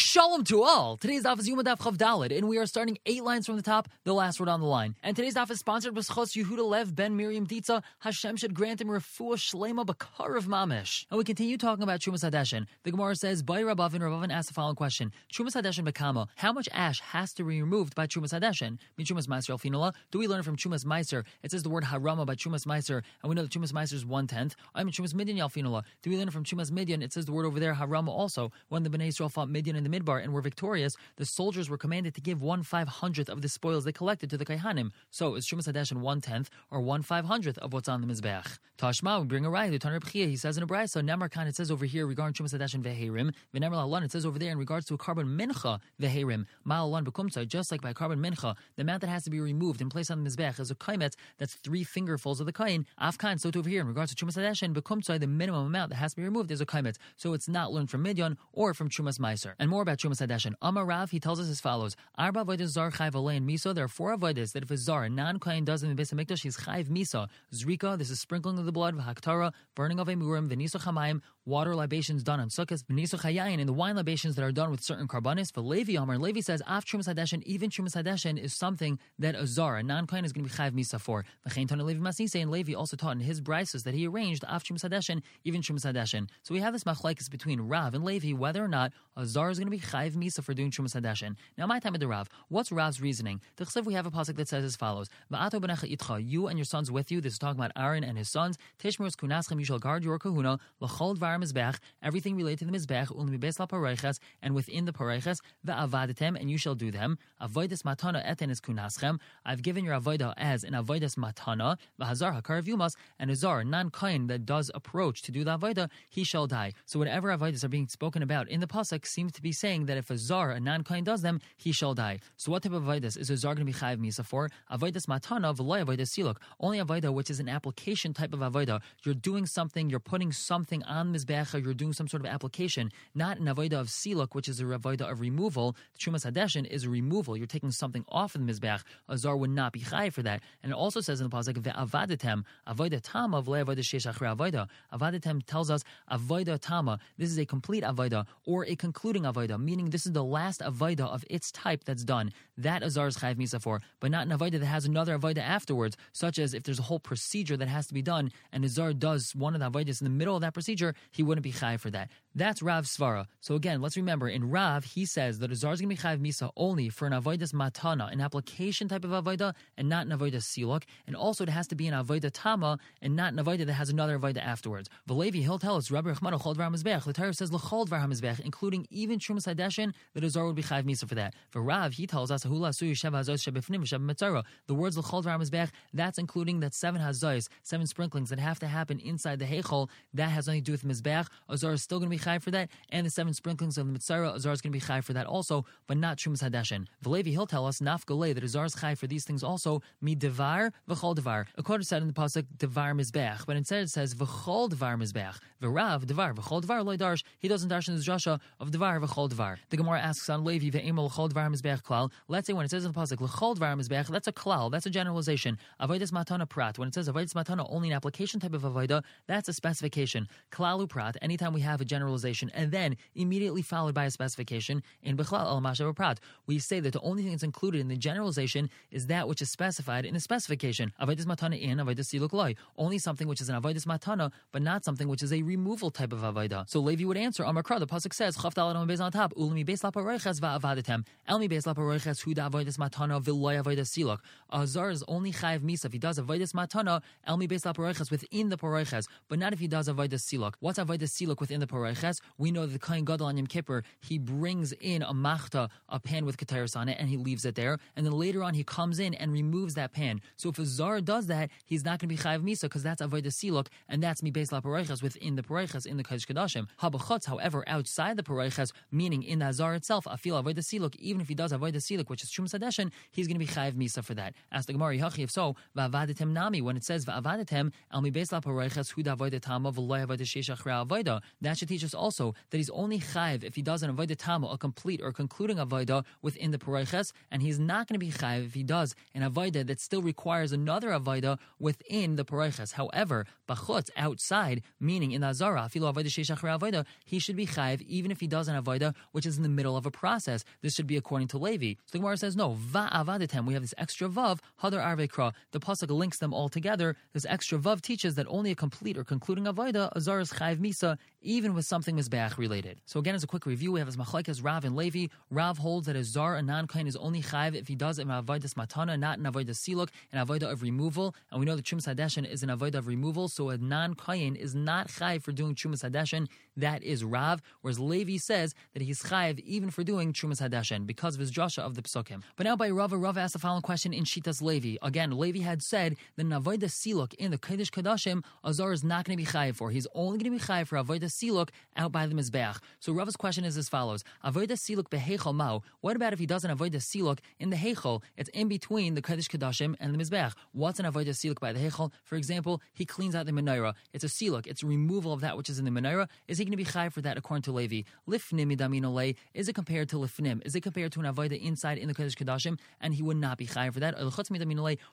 Shalom to all! Today's daf is Yuma daf Chav Daled, and we are starting 8 lines from the top, the last word on the line. And today's daf is sponsored by Sichos Yehuda Lev, Ben Miriam Ditzah. Hashem should grant him refuah shlema b'karev mamish. And we continue talking about Chumash Hadashin. The Gemara says, by Rabban asked the following question: Chumash Hadashin b'kama, how much ash has to be removed by Chumash Hadashin? Chumash Ma'aser al Finola, do we learn from Chumash Ma'aser? It says the word harama by Chumash Ma'aser, and we know that Chumash Ma'aser is 1/10. Chumash Midyan al Finola, do we learn from Chumash Midyan? It says the word over there harama also. When the Bnei Yisrael fought Midyan in the Midbar and were victorious, the soldiers were commanded to give 1/500 of the spoils they collected to the Kaihanim. So, is Chumash Hadashin 1/10 or 1/500 of what's on the Mizbeach? Tashma, we bring a Rai, Lutan Reb Chia, he says in a Braisa, so Namar Khan, it says over here regarding Chumash Hadashin Veherim, V'Namar Lalan, it says over there in regards to a carbon Mincha Veherim, Ma'alan Bekumsa, just like by carbon Mincha, the amount that has to be removed and placed on the Mizbeach is a Kaimet, that's 3 fingerfuls of the Kain. Afkan, so to over here in regards to Chumash Hadashin Bekumsa, the minimum amount that has to be removed is a Kaimet. So it's not learned from Midyan or from Chumash Ma'aser. And more about Chumash Hadashin. Amar Rav, he tells us as follows: Arba avodas zar chayv olei and miso. There are 4 avodas that if a zar, non-kohen, does in the Beis Hamikdash, he's chayv miso. Zrika, this is sprinkling of the blood, v'haktara, burning of emurim, v'niso chamayim, water libations done on sukkahs, v'niso chayayin, and the wine libations that are done with certain karbanis. V'levi, Amar Levi says, af Chumash Hadashin, even Chumash Hadashin is something that a zar, a non-kohen, is going to be chayv miso for. V'chein Tana Levi Masise, and Levi also taught in his brisos that he arranged af Chumash Hadashin, even Chumash Hadashin. So we have this machlekes between Rav and Levi whether or not a zar is going to be chayiv misa for doing Chumash Hadashin. Now, my time at the Rav, what's Rav's reasoning? T'chsev, we have a pasuk that says as follows: Va'ato b'necha itcha, you and your sons with you. This is talking about Aaron and his sons. Tishmeros kunaschem, you shall guard your kahuna. L'chol dvar mizbech, everything related to the mizbech. U'l'mibes la'pareiches, and within the pareiches. Ve'avadetem, and you shall do them. Avodas matana eten es kunaschem, I've given your avodah as an avodas matana. V'hazar hakarev yumas, and a zar, non-kain, that does approach to do the avodah, he shall die. So whatever avodas are being spoken about in the pasuk seems to be saying that if a zar, a non-kohen, does them, he shall die. So what type of avodas is a zar going to be chayiv misa for? Avodas matana v'lo avodas siluk. Only avodah which is an application type of avodah. You're doing something, you're putting something on mizbecha, you're doing some sort of application. Not an avodah of siluk, which is a avodah of removal. Chumash Hadashin is a removal. You're taking something off of the mizbech. A zar would not be chayiv for that. And it also says in the pasuk ve'avadetem avodah tama v'lo avodah sheish achra avodah. Avadetem tells us avodah tama. This is a complete avodah or a concluding avodah, meaning this is the last avodah of its type that's done. That a zar is chayiv misa for, but not an avodah that has another avodah afterwards, such as if there's a whole procedure that has to be done, and a zar does one of the avodas in the middle of that procedure, he wouldn't be chayiv for that. That's Rav's svara. So again, let's remember, in Rav, he says that a zar is going to be chayiv misa only for an avodas matana, an application type of avodah, and not an avodah siluk, and also it has to be an avodah tama, and not an avodah that has another avodah afterwards. V'levi, he'll tell us, Rabbi Yochanan, l'chol dvar hamizbech, the Torah says l'chol dvar hamizbech, including even Chumash Hadashin, that a zar would be chayiv misa for that. For Rav, he tells us, the words l'chol dvar hamizbech, that's including that 7 hazois, 7 sprinklings that have to happen inside the heichol, that has nothing to do with mizbech. A zar is still going to be chayiv for that, and the 7 sprinklings of the mitzara, a zar is going to be chayiv for that also, but not Chumash Hadashin. V'levi, he'll tell us, naf golei, that a zar is chayiv for these things also, mi devar v'chol devar. A quote said in the pasuk devar mizbech, but instead it says v'chol devar mizbech. V'Rav, devar v'chol devar loy darsh, he doesn't darshan his drasha of devar v'chol devar. The Gemara asks on Levi ve'emel l'chol devar mizbech klal. Let's say when it says in the pasuk l'chol devar mizbech, that's a klal, that's a generalization. Avodas matana prat. When it says avodas matana, only an application type of avodah, that's a specification. Klalu prat. Anytime we have a generalization and then immediately followed by a specification in bechlal al mashav prat, we say that the only thing that's included in the generalization is that which is specified in a specification. Avodas matana in avodas siluk loy. Only something which is an avodas matana, but not something which is a removal type of avodah. So Levi would answer Amar Kra. The pasuk says chaf dalad on base on top ulmi base laparoiches va'avadetem elmi base laparoiches hu da avodas matana v'loy avodas siluk. A zar is only chayiv misa if he does avodas matana elmi base laparoiches within the paroiches, but not if he does avodas siluk. What's avodas siluk within the paroiches? We know that the kohen gadol on Yom Kippur, he brings in a machta, a pan with keteris on it, and he leaves it there, and then later on he comes in and removes that pan. So if a zar does that, he's not going to be chayiv misa because that's avodas siluk and that's mi base laparoiches within the paroiches in the Kodesh Kedoshim. Habachotz, however, outside the paroiches, meaning in the azar itself, afil avodah siluk, even if he does avodah siluk, which is Chumash Hadashin, he's going to be chayiv misa for that. As the Gemara, if so, va'avadetem nami, when it says va'avadetem, al mi beis la paroiches hu da avodah tama v'lo avodah sheish achra avodah, that should teach us teaches also that he's only chayiv if he does an avodah tama, a complete or concluding avodah within the Pureiches, and he's not going to be chayiv if he does an avodah that still requires another avodah within the Pureiches. However, bachutz, outside, meaning in the Azarah, filo avodah sheish achrei avodah, he should be chayiv even if he does an avodah which is in the middle of a process. This should be according to Levi. So the Gemara says, no, va'avadetem, we have this extra vav, hadar arveikra. The pasuk links them all together. This extra vav teaches that only a complete or concluding avodah, Azarah is chayiv misa, even with something mizbeach related. So again, as a quick review, we have as machlekes Rav and Levi. Rav holds that a zar, a non-kain, is only chayiv if he does an avodas matana, not an avodas siluk, an avodah of removal. And we know that Chumash Hadashin is an avodah of removal, so a non-kain is not chayiv for doing Chumash Hadashin. That is Rav. Whereas Levi says that he's chayiv even for doing Chumash Hadashin because of his drasha of the psukim. But now by Rav asked the following question in Shitas Levi. Again, Levi had said that an avodah siluk in the Kodesh Kedoshim, a zar is not going to be chayiv for. He's only going to be chayiv for avodah siluk out by the mizbeach. So Rav's question is as follows: avodah siluk beheichol mau. What about if he does an avodah siluk in the heichol? It's in between the Kodesh Kedoshim and the mizbeach. What's an avodah siluk by the heichol? For example, he cleans out the menorah. It's a siluk. It's removal of that which is in the menorah. Is he going to be chayiv for that according to Levi? Lifnim idamino lei. Is it compared to lifnim? Is it compared to an avodah inside in the Kodesh Kedoshim? And he would not be chayiv for that.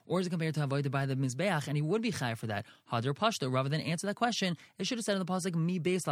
Or is it compared to avodah by the mizbeach? And he would be chayiv for that. Hadar pashto. Rather than answer that question, it should have said in the pasuk mi beis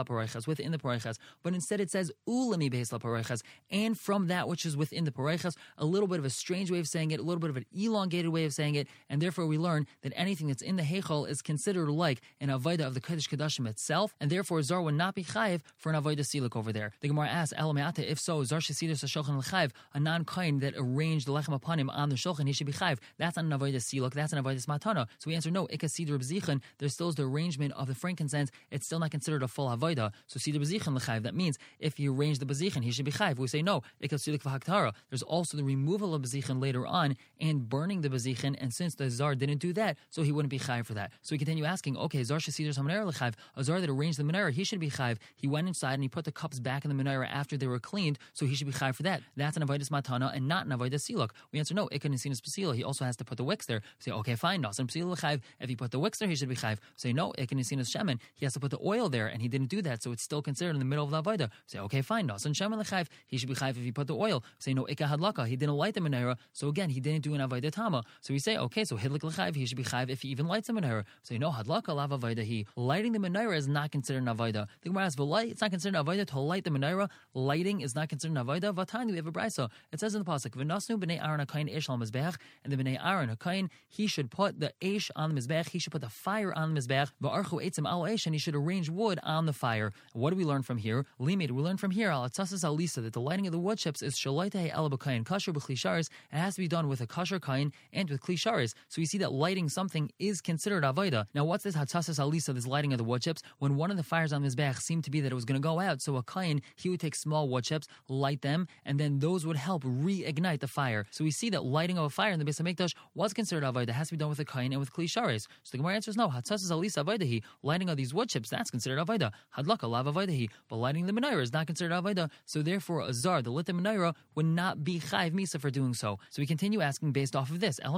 within the Pureiches, but instead it says ulami beis la Pureiches, and from that which is within the Pureiches. A little bit of a strange way of saying it, a little bit of an elongated way of saying it, and therefore we learn that anything that's in the heichol is considered like an avodah of the Kodesh Kedoshim itself, and therefore zar would not be chayiv for an avodah siluk over there. The Gemara asks, if so, zar shesidus shulchan l'chayiv, a non-kain that arranged the lechem upon him on the shulchan, he should be chayiv. That's not an avodah siluk. That's an avodah matana. So we answer no. Ikasidr b'zichon. There still is the arrangement of the frankincense. It's still not considered a full avodah. So see the bezichin l'chayiv. That means if you arrange the bezichin, he should be chayiv. We say no. There's also the removal of bezichin later on and burning the bezichin. And since the zar didn't do that, so he wouldn't be chayiv for that. So we continue asking. Okay, zar shesidus hamenorah l'chayiv. A zar that arranged the menorah, he should be chayiv. He went inside and he put the cups back in the menorah after they were cleaned, so he should be chayiv for that. That's an avodas matana and not an avodas siluk. We answer no. Ikanisinus pesila. He also has to put the wicks there. We say okay, fine. Nasan pesila l'chayiv. If he put the wicks there, he should be chayiv. We say no. Ikanisinus shemen. He has to put the oil there, and he didn't do that, so it's still considered in the middle of the avodah. Say, okay, fine, nasan shemen l'chayiv, he should be chayiv if he put the oil. Say, no, ikah hadlaka, he didn't light the menorah, so again, he didn't do an avodah tama. So we say, okay, so hidlik l'chayiv, he should be chayiv if he even lights the menorah. Say, no, hadlaka lav avodah he. Lighting the menorah is not considered an avodah. The Gemara asks, v'light, it's not considered an avodah to light the menorah. Lighting is not considered an avodah. Vatani, we have a brayso. It says in the pasuk, v'nasnu b'nei Aaron hakayin esh al mizbeach, and the b'nei Aaron hakayin, he should put the esh on the mizbeach, he should put the fire on the mizbeach, v'archu eitzim al esh, and he should arrange wood on the fire. What do we learn from here? Limit. We learn from here that the lighting of the wood chips is kasher b'klisharis. It has to be done with a kasher kain and with klisharis. So we see that lighting something is considered avodah. Now, what's this hatasas alisa? This lighting of the wood chips. When one of the fires on mizbeach seemed to be that it was going to go out, so a kain he would take small wood chips, light them, and then those would help reignite the fire. So we see that lighting of a fire in the Beis Hamikdash was considered avodah. It has to be done with a kain and with klisharis. So the Gemara answers no. Hatasas alisa avodahi. Lighting of these wood chips, that's considered avodah. Hadlaka lav avodahi, but lighting the menorah is not considered avodah, so therefore a zar that lit the menorah would not be chayiv misa for doing so. So we continue asking based off of this. Zar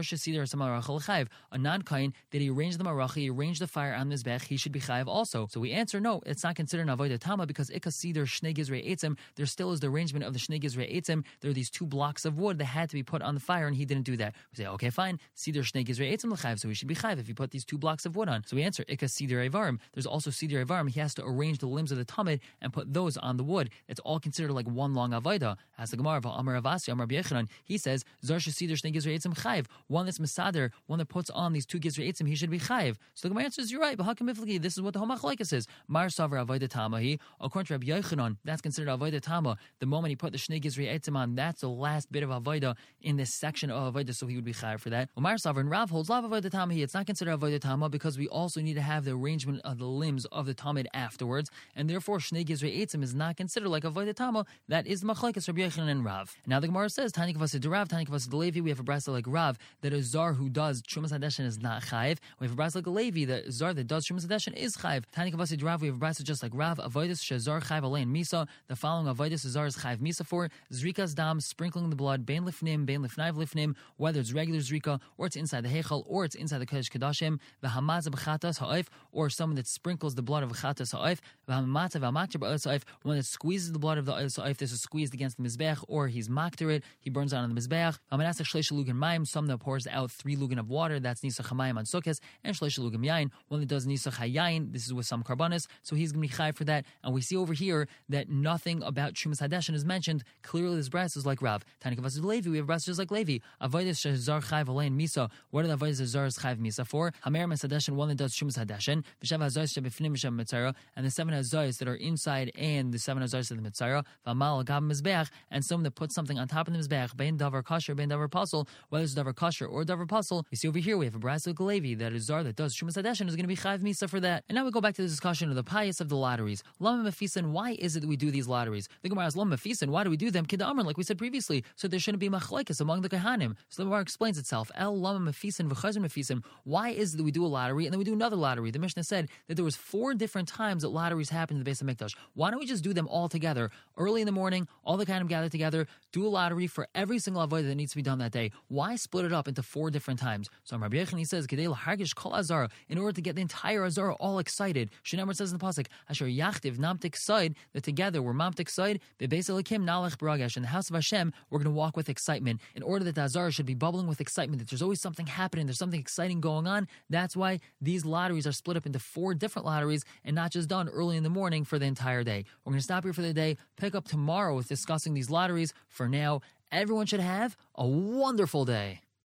shesider samarachal chayiv, a non-kain that he arranged the maracha, he arranged the fire on mizbech, he should be chayiv also. So we answer no, it's not considered an avodah tama because ikasider shnei gizrei etzim. There still is the arrangement of the shnei gizrei etzim. There are these two blocks of wood that had to be put on the fire, and he didn't do that. We say okay, fine, sider shnei gizrei etzim l'chayiv, so he should be chayiv if he put these two blocks of wood on. So we answer ikasider evarim. There's also sider. He has to arrange the limbs of the tammid and put those on the wood. It's all considered like one long avodah. As the Gemara, Amar Avasi, Amar Rabbi Yochanan, he says, zar shesider shnei gizrei etzim chayiv. One that's mesader, one that puts on these two gizrei etzim, he should be chayiv. So the Gemara answers, you're right, but hakam ifliki, this is what the whole machlokes is. Mar savar avodah tamahi. According to Rabbi Yochanan, that's considered avodah tama. The moment he put the shnei gizrei etzim on, that's the last bit of avodah in this section of avodah, so he would be chayiv for that. Mar savar and Rav holds lav avodah tamahi. It's not considered avodah tama because we also need to have the arrangement of the limbs of the Talmud afterwards, and therefore shnei gizrei etzim is not considered like avodah tama. That is machlokes Rabbi Yochanan and Rav. And now the Gemara says Tani kavasei d'Rav, Tani kavasei d'Levi. We have a brayso like Rav that a zar who does Chumash Hadashin is not chayiv. We have a brayso like Levi that a zar that does Chumash Hadashin is chayiv. Tani kavasei d'Rav, we have a brayso just like Rav. Avodas shezar chayiv alein misa. The following avodas zar is chayiv misa for zrikas dam, sprinkling the blood, bein lifnim, bein lifnaiv lifnim. Whether it's regular zrika or it's inside the heichal or it's inside the Kodesh Kedoshim, the hamazah b'chatas ha'if, or someone that sprinkles the blood of chatas ha'if, One that squeezes the blood of the oil soif, this is squeezed against the mizbech, or he's makter it, he burns out on the mizbech. Some that pours out 3 lugan of water, that's nisach hamayim on sukkahs, and shleish lugan yain. One that does nisach hayayin, this is with some karbanas, so he's going to be chai for that. And we see over here that nothing about Chumash Hadashin is mentioned. Clearly, this brass is like Rav. Tanikavas Levi, we have brass just like Levi. Avodas shezar chayv alain misa. What are the avodas shezar is chayv misa for? Hamerim Hadashin, one that does Chumash Hadashin. V'shav hazayis shebefinim v'shav mitzara, and the 7 hazayis that are inside and the 7 hazayis of the mitzara. V'amal agav mizbeach, and someone that puts something on top of the mizbeach. Bein davar kasher, bein davar puzzle. Whether it's davar kasher or davar puzzle, you see over here we have a brass like Levi that is zar that does Chumash Hadashin is going to be chayv misa for that. And now we go back to the discussion of the pious of the lotteries. Lama mefisen, why is it that we do these lotteries? The Gemara asks, Lama mefisen, why do we do them? Kid amr, like we said previously, so there shouldn't be machlokes among the kahanim. So the Gemara explains itself. El lama mefisen v'chazon mefisen. Why is it that we do a lottery and then we do another lottery? The Mishnah said that there was 4 different times that lotteries happened in the Beis Hamikdash. Why don't we just do them all together? Early in the morning, all the kahanim gather together, do a lottery for every single avodah that needs to be done that day. Why split it up into 4 different times? So Rabbi Yechonni says, Kedei lahargish kol Azarah, in order to get the entire Azarah all excited. Shneimer says in the pasuk, Asher yachtiv namtik side, that together we're mamtik side. Bebeis Lechem nalech baragesh, in the house of Hashem we're going to walk with excitement. In order that the Azarah should be bubbling with excitement, that there's always something happening, there's something exciting going on. That's why these lotteries are split up into 4 different lotteries and not just done early in the morning for the entire day. We're going to stop here for the day. Pick up tomorrow with discussing these lotteries. For now, everyone should have a wonderful day.